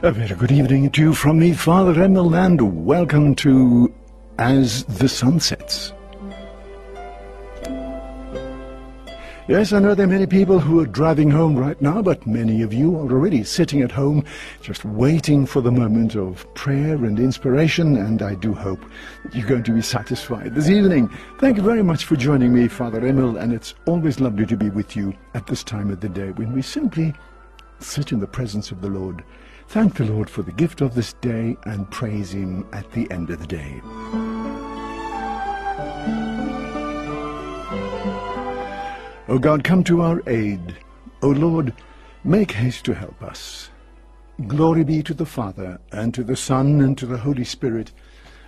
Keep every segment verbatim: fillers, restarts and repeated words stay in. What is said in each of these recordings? A very good evening to you from me, Father Emil, and welcome to As the Sun Sets. Yes, I know there are many people who are driving home right now, but many of you are already sitting at home just waiting for the moment of prayer and inspiration, and I do hope that you're going to be satisfied this evening. Thank you very much for joining me, Father Emil, and it's always lovely to be with you at this time of the day when we simply sit in the presence of the Lord, thank the Lord for the gift of this day, and praise Him at the end of the day. O God, come to our aid. O Lord, make haste to help us. Glory be to the Father, and to the Son, and to the Holy Spirit,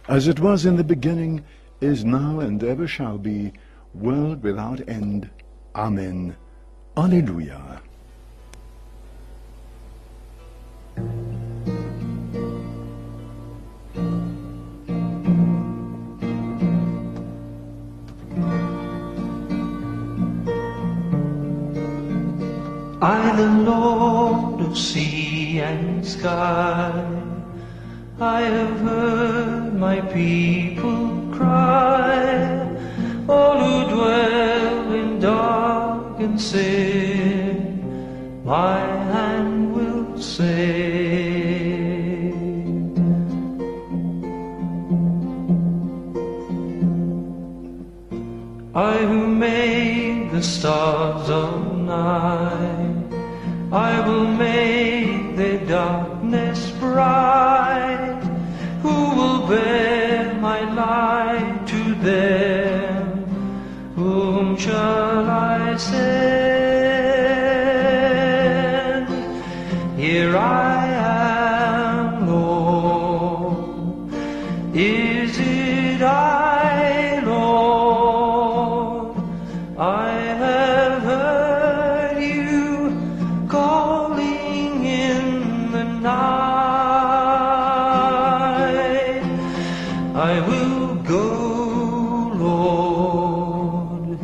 as it was in the beginning, is now, and ever shall be, world without end. Amen. Alleluia. I, the Lord of sea and sky, I have heard my people cry, all who dwell in dark and sin, my hand will save. I who made the stars of night, I will make the darkness bright. Who will bear my light to them? Whom shall I send? Here I am, Lord. Is it I, Lord? I have heard calling in the night. I will go, Lord,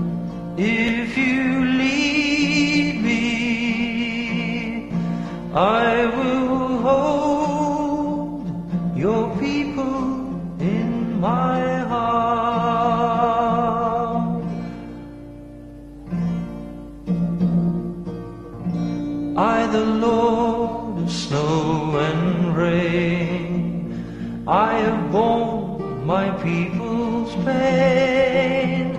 if you lead me. I will hold your people in my heart. I, the Lord of snow and rain, I have borne my people's pain.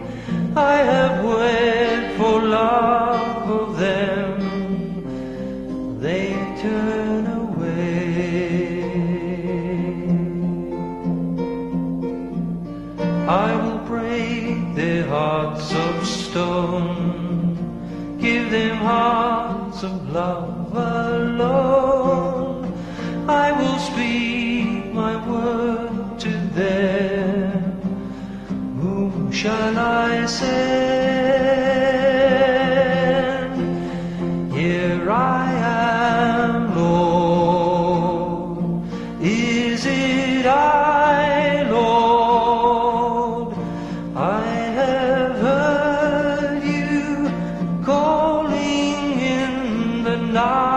I have wept for love of them. They turn away. I will break their hearts of stone, give them hearts of love alone. I will speak my word to them. Whom shall I send? Here I am, Lord. Is it I, Lord? I have heard you call night.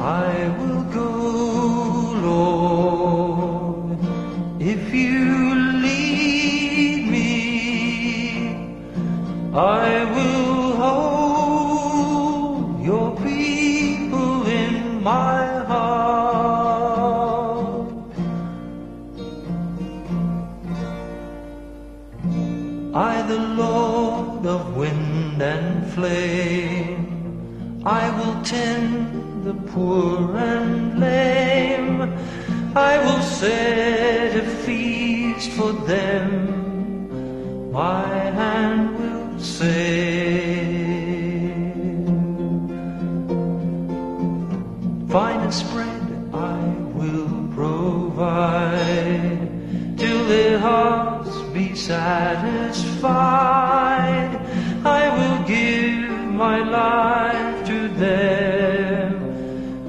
I will go, Lord, if you lead me. I will hold your people in my heart. I, the Lord of wind and flame, I will tend the poor and lame. I will set a feast for them. My hand will save. Finest bread I will provide, till their hearts be satisfied. I will give my life to them.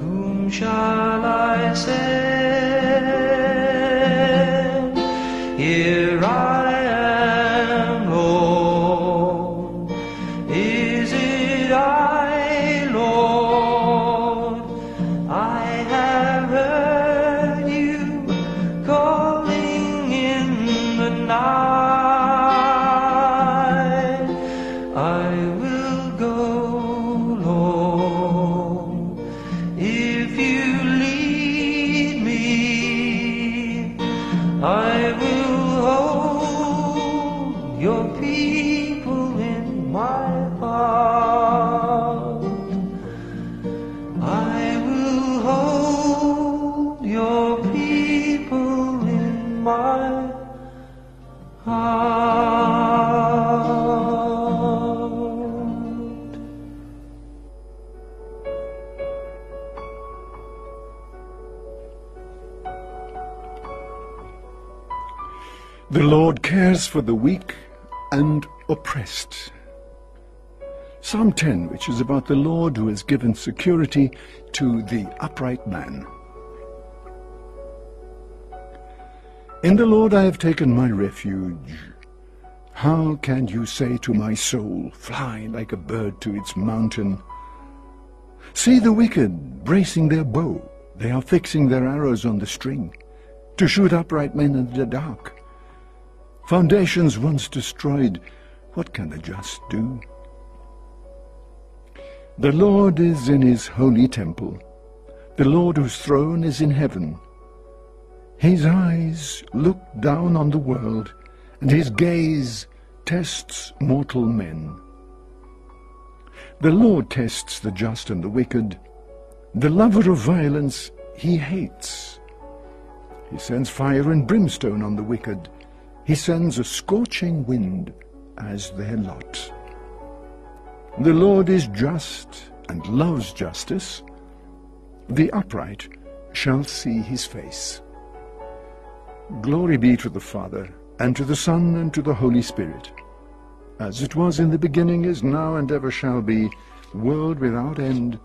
Whom shall I send? Here I am, Lord. Is it I, Lord? The Lord cares for the weak and oppressed. Psalm ten, which is about the Lord who has given security to the upright man. In the Lord I have taken my refuge. How can you say to my soul, fly like a bird to its mountain? See the wicked bracing their bow. They are fixing their arrows on the string, to shoot upright men in the dark. Foundations once destroyed, what can the just do? The Lord is in his holy temple. The Lord whose throne is in heaven. His eyes look down on the world, and his gaze tests mortal men. The Lord tests the just and the wicked. The lover of violence he hates. He sends fire and brimstone on the wicked. He sends a scorching wind as their lot. The Lord is just and loves justice. The upright shall see his face. Glory be to the Father, and to the Son, and to the Holy Spirit, as it was in the beginning, is now, and ever shall be, world without end.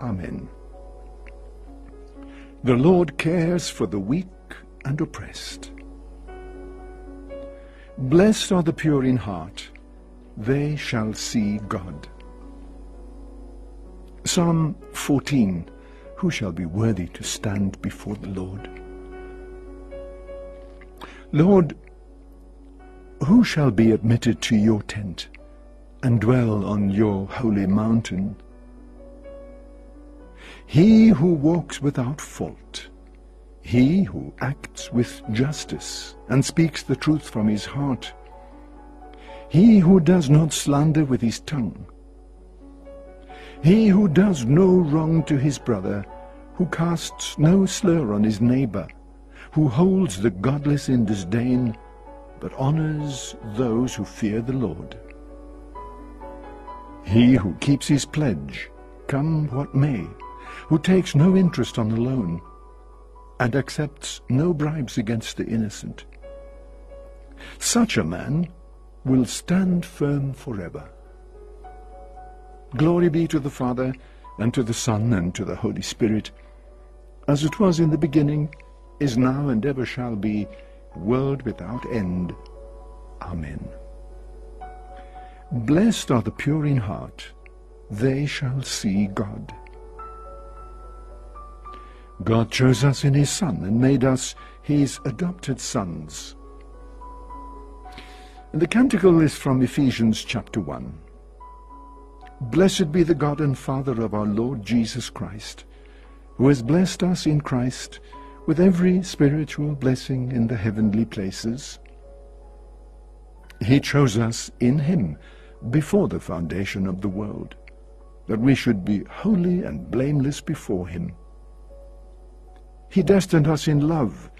Amen. The Lord cares for the weak and oppressed. Blessed are the pure in heart, they shall see God. Psalm fourteen, who shall be worthy to stand before the Lord? Lord, who shall be admitted to your tent and dwell on your holy mountain? He who walks without fault, he who acts with justice and speaks the truth from his heart, he who does not slander with his tongue, he who does no wrong to his brother, who casts no slur on his neighbor, who holds the godless in disdain, but honors those who fear the Lord. He who keeps his pledge, come what may, who takes no interest on the loan, and accepts no bribes against the innocent. Such a man will stand firm forever. Glory be to the Father, and to the Son, and to the Holy Spirit, as it was in the beginning, is now, and ever shall be, world without end. Amen. Blessed are the pure in heart, they shall see God. God chose us in his Son and made us his adopted sons. And the canticle is from Ephesians chapter one. Blessed be the God and Father of our Lord Jesus Christ, who has blessed us in Christ with every spiritual blessing in the heavenly places. He chose us in him before the foundation of the world, that we should be holy and blameless before him. He destined us in love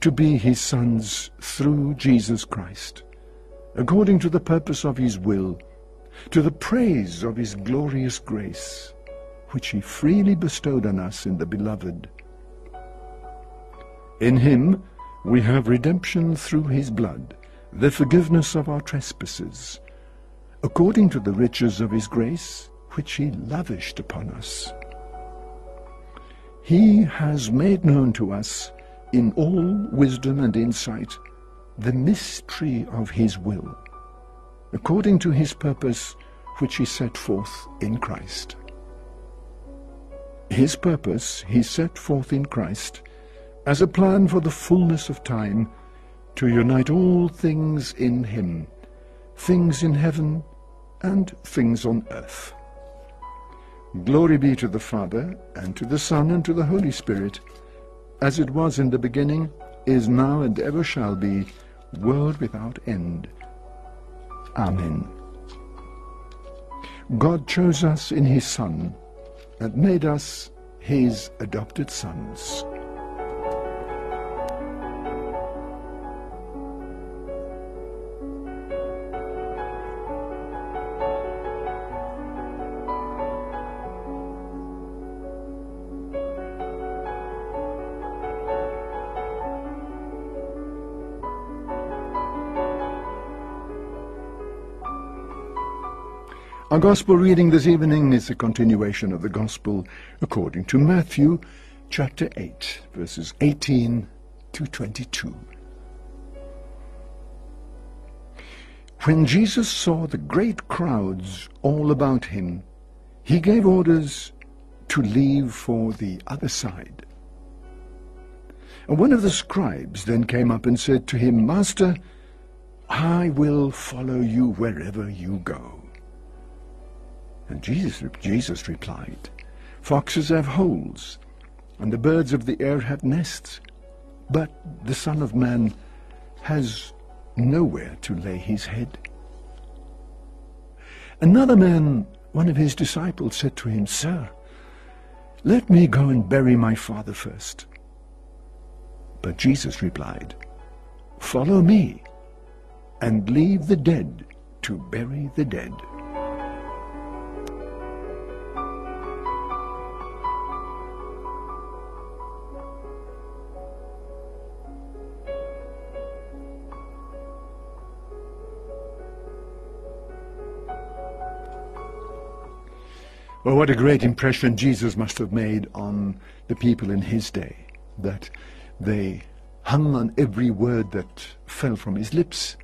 to be his sons through Jesus Christ, according to the purpose of his will, to the praise of his glorious grace, which he freely bestowed on us in the Beloved. In him we have redemption through his blood, the forgiveness of our trespasses, according to the riches of his grace, which he lavished upon us. He has made known to us, in all wisdom and insight, the mystery of his will, according to his purpose which he set forth in Christ. His purpose he set forth in Christ as a plan for the fullness of time to unite all things in him, things in heaven and things on earth. Glory be to the Father, and to the Son, and to the Holy Spirit, as it was in the beginning, is now, and ever shall be, world without end. Amen. God chose us in his Son, and made us his adopted sons. Our Gospel reading this evening is a continuation of the Gospel according to Matthew, chapter eight, verses eighteen to twenty-two. When Jesus saw the great crowds all about him, he gave orders to leave for the other side. And one of the scribes then came up and said to him, "Master, I will follow you wherever you go." And Jesus, Jesus replied, "Foxes have holes, and the birds of the air have nests, but the Son of Man has nowhere to lay his head." Another man, one of his disciples, said to him, "Sir, let me go and bury my father first." But Jesus replied, "Follow me, and leave the dead to bury the dead." Oh, what a great impression Jesus must have made on the people in his day, that they hung on every word that fell from his lips.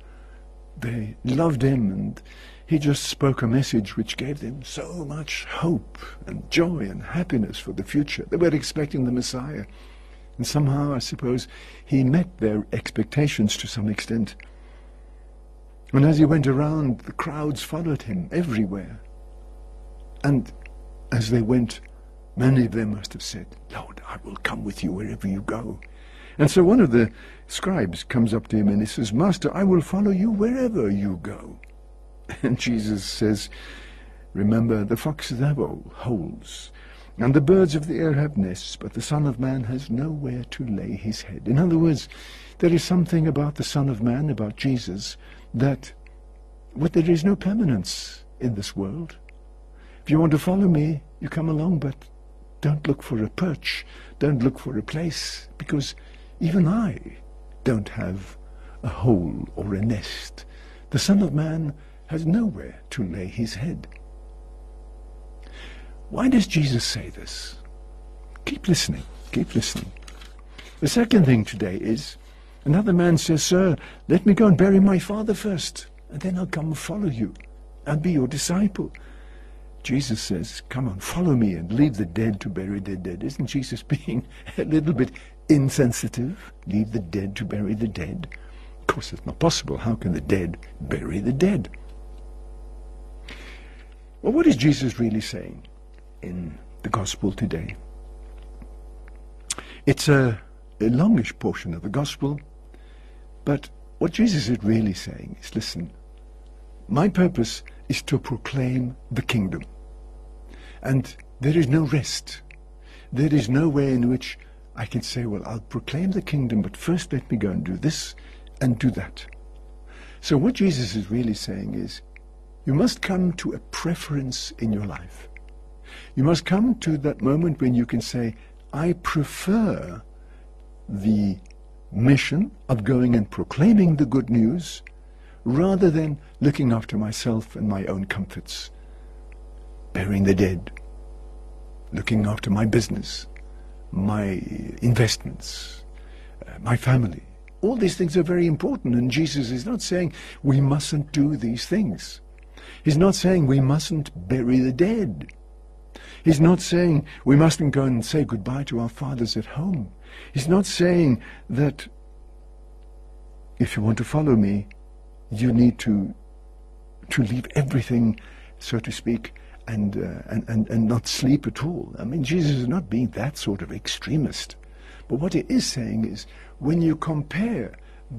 They loved him, and he just spoke a message which gave them so much hope and joy and happiness for the future. They were expecting the Messiah, and somehow, I suppose, he met their expectations to some extent. And as he went around, the crowds followed him everywhere. And as they went, many of them must have said, "Lord, I will come with you wherever you go." And so one of the scribes comes up to him and he says, "Master, I will follow you wherever you go." And Jesus says, "Remember, the foxes have holes, and the birds of the air have nests, but the Son of Man has nowhere to lay his head." In other words, there is something about the Son of Man, about Jesus, that what there is no permanence in this world. If you want to follow me, you come along, but don't look for a perch, don't look for a place, because even I don't have a hole or a nest. The Son of Man has nowhere to lay his head. Why does Jesus say this? Keep listening, keep listening. The second thing today is, another man says, "Sir, let me go and bury my father first, and then I'll come and follow you and be your disciple." Jesus says, "Come on, follow me and leave the dead to bury the dead." Isn't Jesus being a little bit insensitive? Leave the dead to bury the dead? Of course, it's not possible. How can the dead bury the dead? Well, what is Jesus really saying in the Gospel today? It's a, a longish portion of the Gospel, but what Jesus is really saying is, listen, my purpose is to proclaim the kingdom. And there is no rest. There is no way in which I can say, well, I'll proclaim the kingdom, but first let me go and do this and do that. So what Jesus is really saying is, you must come to a preference in your life. You must come to that moment when you can say, I prefer the mission of going and proclaiming the good news, rather than looking after myself and my own comforts, burying the dead, looking after my business, my investments, uh, my family. All these things are very important, and Jesus is not saying we mustn't do these things. He's not saying we mustn't bury the dead. He's not saying we mustn't go and say goodbye to our fathers at home. He's not saying that if you want to follow me, you need to to leave everything, so to speak, and, uh, and, and, and not sleep at all. I mean, Jesus is not being that sort of extremist. But what he is saying is, when you compare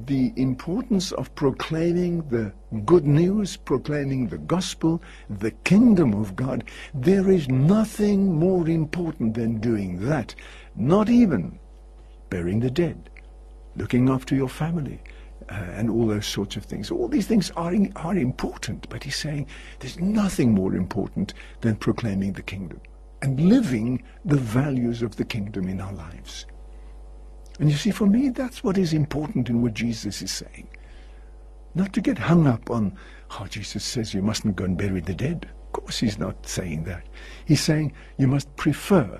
the importance of proclaiming the good news, proclaiming the gospel, the kingdom of God, there is nothing more important than doing that. Not even burying the dead, looking after your family, uh, and all those sorts of things. All these things are, in, are important, but he's saying there's nothing more important than proclaiming the kingdom and living the values of the kingdom in our lives. And you see, for me, that's what is important in what Jesus is saying. Not to get hung up on how Jesus says you mustn't go and bury the dead. Of course he's not saying that. He's saying you must prefer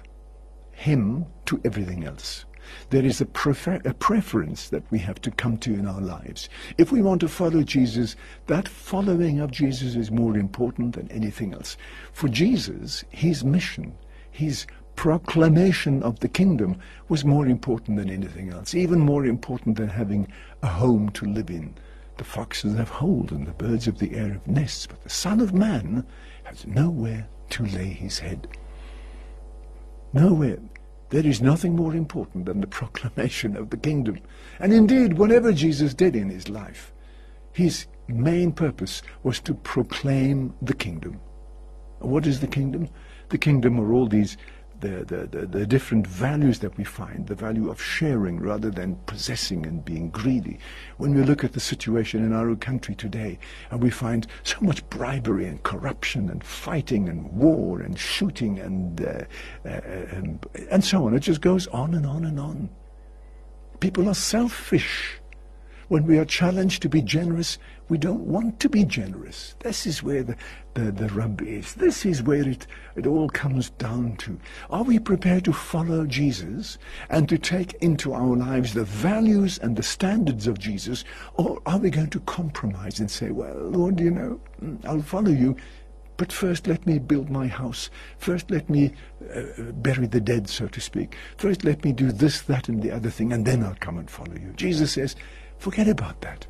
him to everything else. There is a, prefer a preference that we have to come to in our lives. If we want to follow Jesus, that following of Jesus is more important than anything else. For Jesus, his mission, his proclamation of the kingdom was more important than anything else, even more important than having a home to live in. The foxes have holes and the birds of the air have nests, but the Son of Man has nowhere to lay his head. Nowhere. There is nothing more important than the proclamation of the kingdom. And indeed, whatever Jesus did in his life, his main purpose was to proclaim the kingdom. What is the kingdom? The kingdom are all these, the, the, the, the different values that we find, the value of sharing rather than possessing and being greedy. When we look at the situation in our own country today, and we find so much bribery and corruption and fighting and war and shooting and, uh, uh, and, and so on. It just goes on and on and on. People are selfish. When we are challenged to be generous, we don't want to be generous. This is where the, the, the rub is. This is where it, it all comes down to. Are we prepared to follow Jesus and to take into our lives the values and the standards of Jesus, or are we going to compromise and say, well, Lord, you know, I'll follow you, but first let me build my house. First let me uh, bury the dead, so to speak. First let me do this, that, and the other thing, and then I'll come and follow you. Jesus says, forget about that.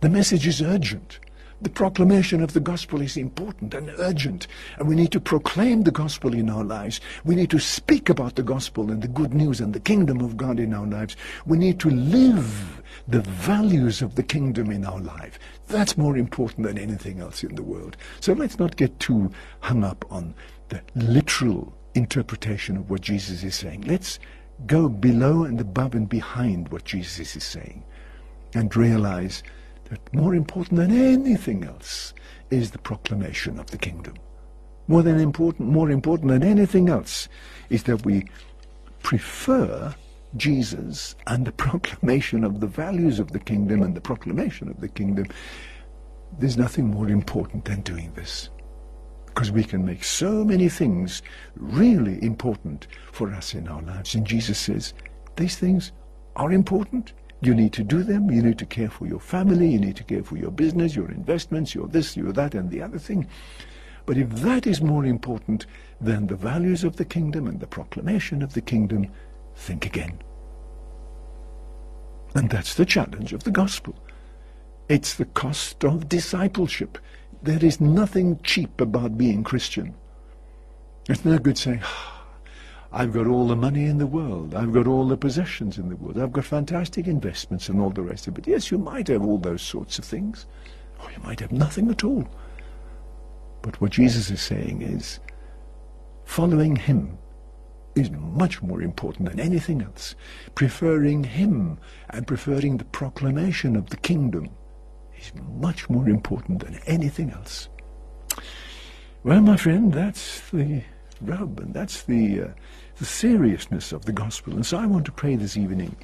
The message is urgent. The proclamation of the gospel is important and urgent. And we need to proclaim the gospel in our lives. We need to speak about the gospel and the good news and the kingdom of God in our lives. We need to live the values of the kingdom in our life. That's more important than anything else in the world. So let's not get too hung up on the literal interpretation of what Jesus is saying. Let's go below and above and behind what Jesus is saying and realize that more important than anything else is the proclamation of the kingdom. More than important, more important than anything else is that we prefer Jesus and the proclamation of the values of the kingdom and the proclamation of the kingdom. There's nothing more important than doing this. Because we can make so many things really important for us in our lives. And Jesus says, these things are important. You need to do them. You need to care for your family. You need to care for your business, your investments, your this, your that, and the other thing. But if that is more important than the values of the kingdom and the proclamation of the kingdom, think again. And that's the challenge of the gospel. It's the cost of discipleship. There is nothing cheap about being Christian. It's no good saying, oh, I've got all the money in the world, I've got all the possessions in the world, I've got fantastic investments and all the rest of it. Yes, you might have all those sorts of things, or you might have nothing at all. But what Jesus is saying is, following him is much more important than anything else. Preferring him and preferring the proclamation of the kingdom is much more important than anything else. Well, my friend, that's the rub and that's the, uh, the seriousness of the gospel. And so I want to pray this evening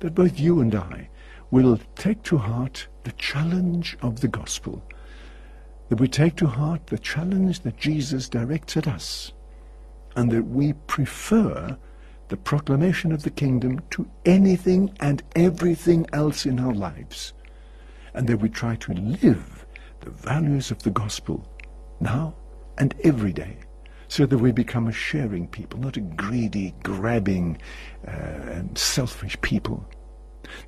that both you and I will take to heart the challenge of the gospel, that we take to heart the challenge that Jesus directs at us, and that we prefer the proclamation of the kingdom to anything and everything else in our lives, and that we try to live the values of the gospel now and every day, so that we become a sharing people, not a greedy, grabbing, uh, and selfish people.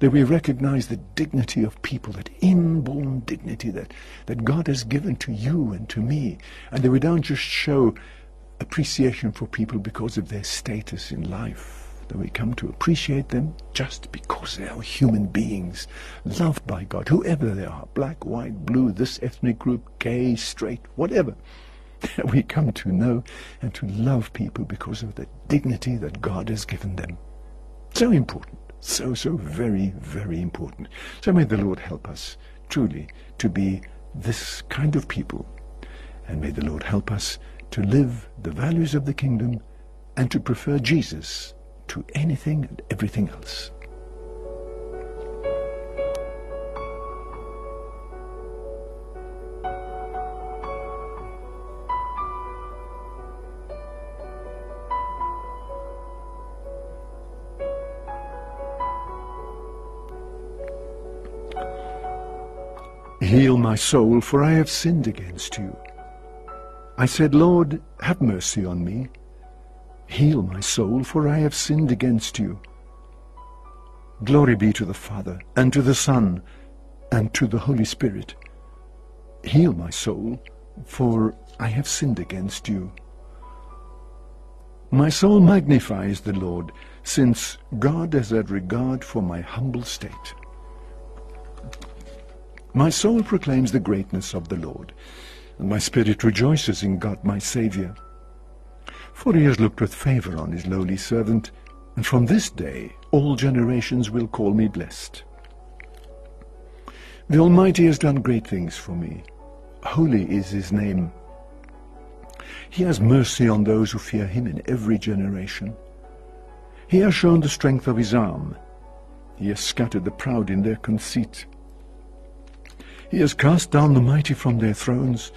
that we recognize the dignity of people, that inborn dignity that, that God has given to you and to me, and that we don't just show appreciation for people because of their status in life, that we come to appreciate them just because they are human beings, loved by God, whoever they are, black, white, blue, this ethnic group, gay, straight, whatever. We come to know and to love people because of the dignity that God has given them. So important, so, so very, very important. So may the Lord help us truly to be this kind of people, and may the Lord help us to live the values of the kingdom and to prefer Jesus to anything and everything else. Heal my soul, for I have sinned against you. I said, Lord, have mercy on me. Heal my soul, for I have sinned against you. Glory be to the Father, and to the Son, and to the Holy Spirit. Heal my soul, for I have sinned against you. My soul magnifies the Lord, since God has had regard for my humble state. My soul proclaims the greatness of the Lord, and my spirit rejoices in God my Saviour. For he has looked with favour on his lowly servant, and from this day all generations will call me blessed. The Almighty has done great things for me. Holy is his name. He has mercy on those who fear him in every generation. He has shown the strength of his arm. He has scattered the proud in their conceit. He has cast down the mighty from their thrones,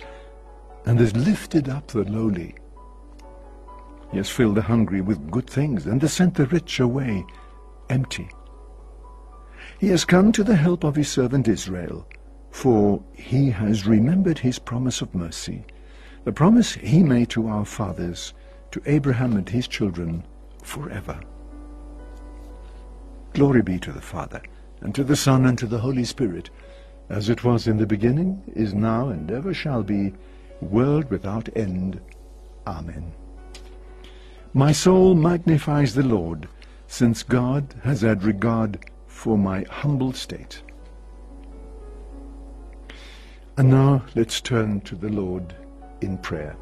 and has lifted up the lowly. He has filled the hungry with good things, and has sent the rich away empty. He has come to the help of his servant Israel, for he has remembered his promise of mercy, the promise he made to our fathers, to Abraham and his children forever. Glory be to the Father, and to the Son, and to the Holy Spirit, as it was in the beginning, is now, and ever shall be, world without end. Amen. My soul magnifies the Lord, since God has had regard for my humble state. And now let's turn to the Lord in prayer.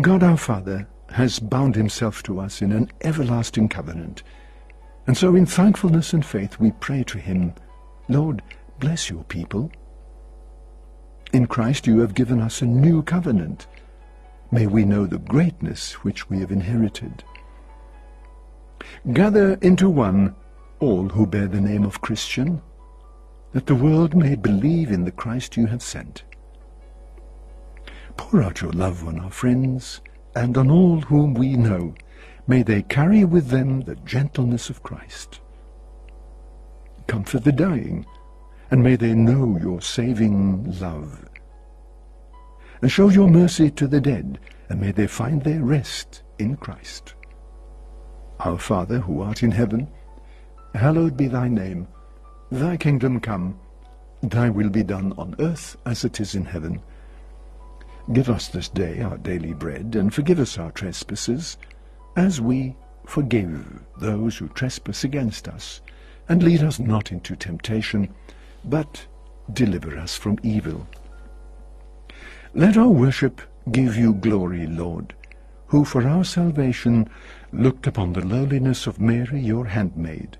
God our Father has bound himself to us in an everlasting covenant, and so in thankfulness and faith we pray to him, Lord, bless your people. In Christ you have given us a new covenant. May we know the greatness which we have inherited. Gather into one all who bear the name of Christian, that the world may believe in the Christ you have sent. Pour out your love on our friends and on all whom we know. May they carry with them the gentleness of Christ. Comfort the dying, and may they know your saving love. And show your mercy to the dead, and may they find their rest in Christ. Our Father, who art in heaven, hallowed be thy name. Thy kingdom come, thy will be done on earth as it is in heaven. Give us this day our daily bread, and forgive us our trespasses, as we forgive those who trespass against us. And lead us not into temptation, but deliver us from evil. Let our worship give you glory, Lord, who for our salvation looked upon the lowliness of Mary, your handmaid.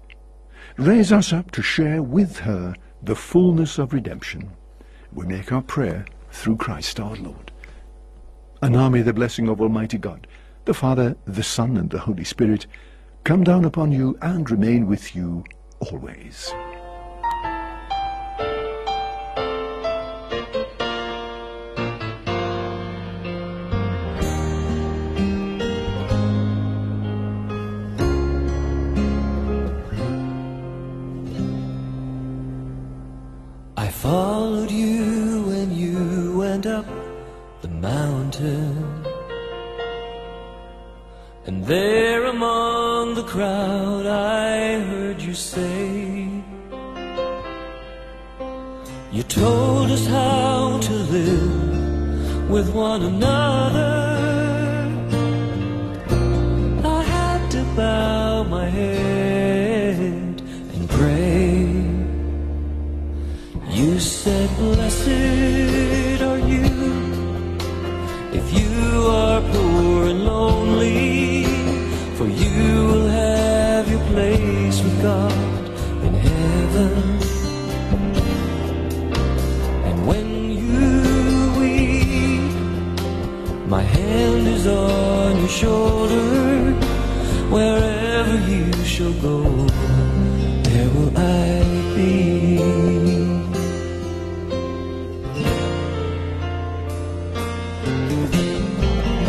Raise us up to share with her the fullness of redemption. We make our prayer through Christ our Lord. And now may the blessing of Almighty God, the Father, the Son, and the Holy Spirit, come down upon you and remain with you always. Followed you when you went up the mountain, and there among from the crowd I heard you say, you told us how to live with one another. I had to bow my head and pray. You said, blessed are you if you are poor and lonely, for you will have your place with God in heaven. My hand is on your shoulder, wherever you shall go, there will I be.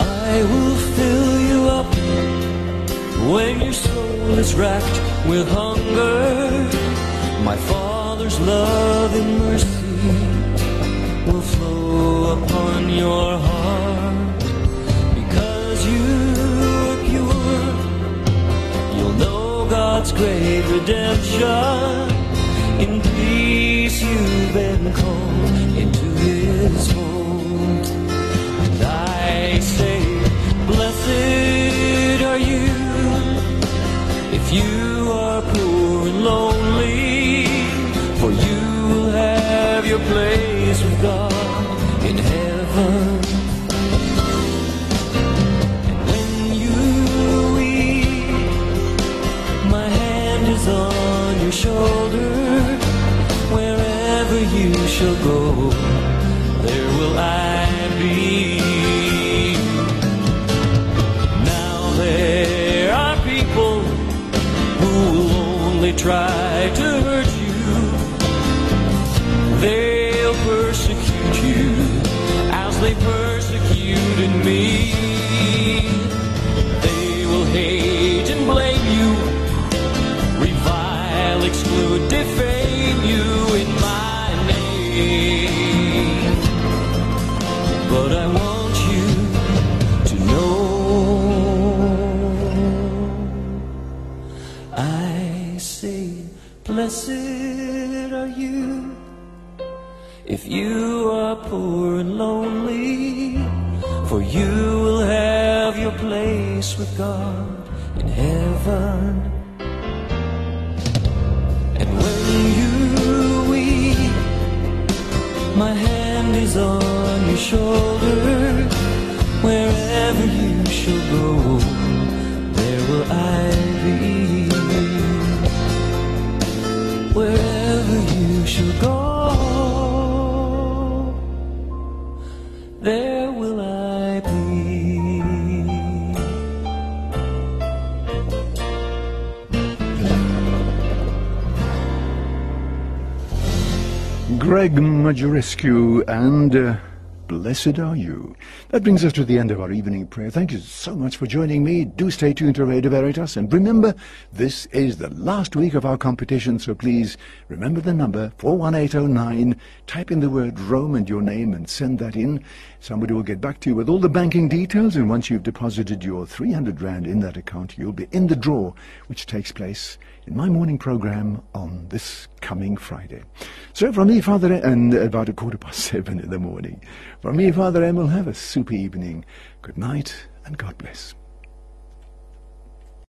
I will fill you up when your soul is racked with hunger. My Father's love and mercy will flow upon your heart. God's great redemption, in peace you've been called into his fold. And I say, blessed are you if you are poor and lonely, for you will have your place with God in heaven. Shoulder, wherever you shall go, there will I be. Now there are people who will only try to hurt you. They'll persecute you as they persecuted me. They will hate and blame you, exclude, defame you in my name. But I want you to know, I say, blessed are you if you are poor and lonely, for you will have your place with God in heaven. My hand is on your shoulder, wherever you shall go, there will I be. Wherever you shall go, there will I be. Greg Majorescu and uh, Blessed Are You. That brings us to the end of our evening prayer. Thank you so much for joining me. Do stay tuned to Radio Veritas. And remember, this is the last week of our competition, so please remember the number, four one eight oh nine. Type in the word Rome and your name and send that in. Somebody will get back to you with all the banking details, and once you've deposited your three hundred rand in that account, you'll be in the draw, which takes place in my morning program on this coming Friday. So from me, Father, and about a quarter past seven in the morning, from me, Father Emil, have a super evening. Good night, and God bless.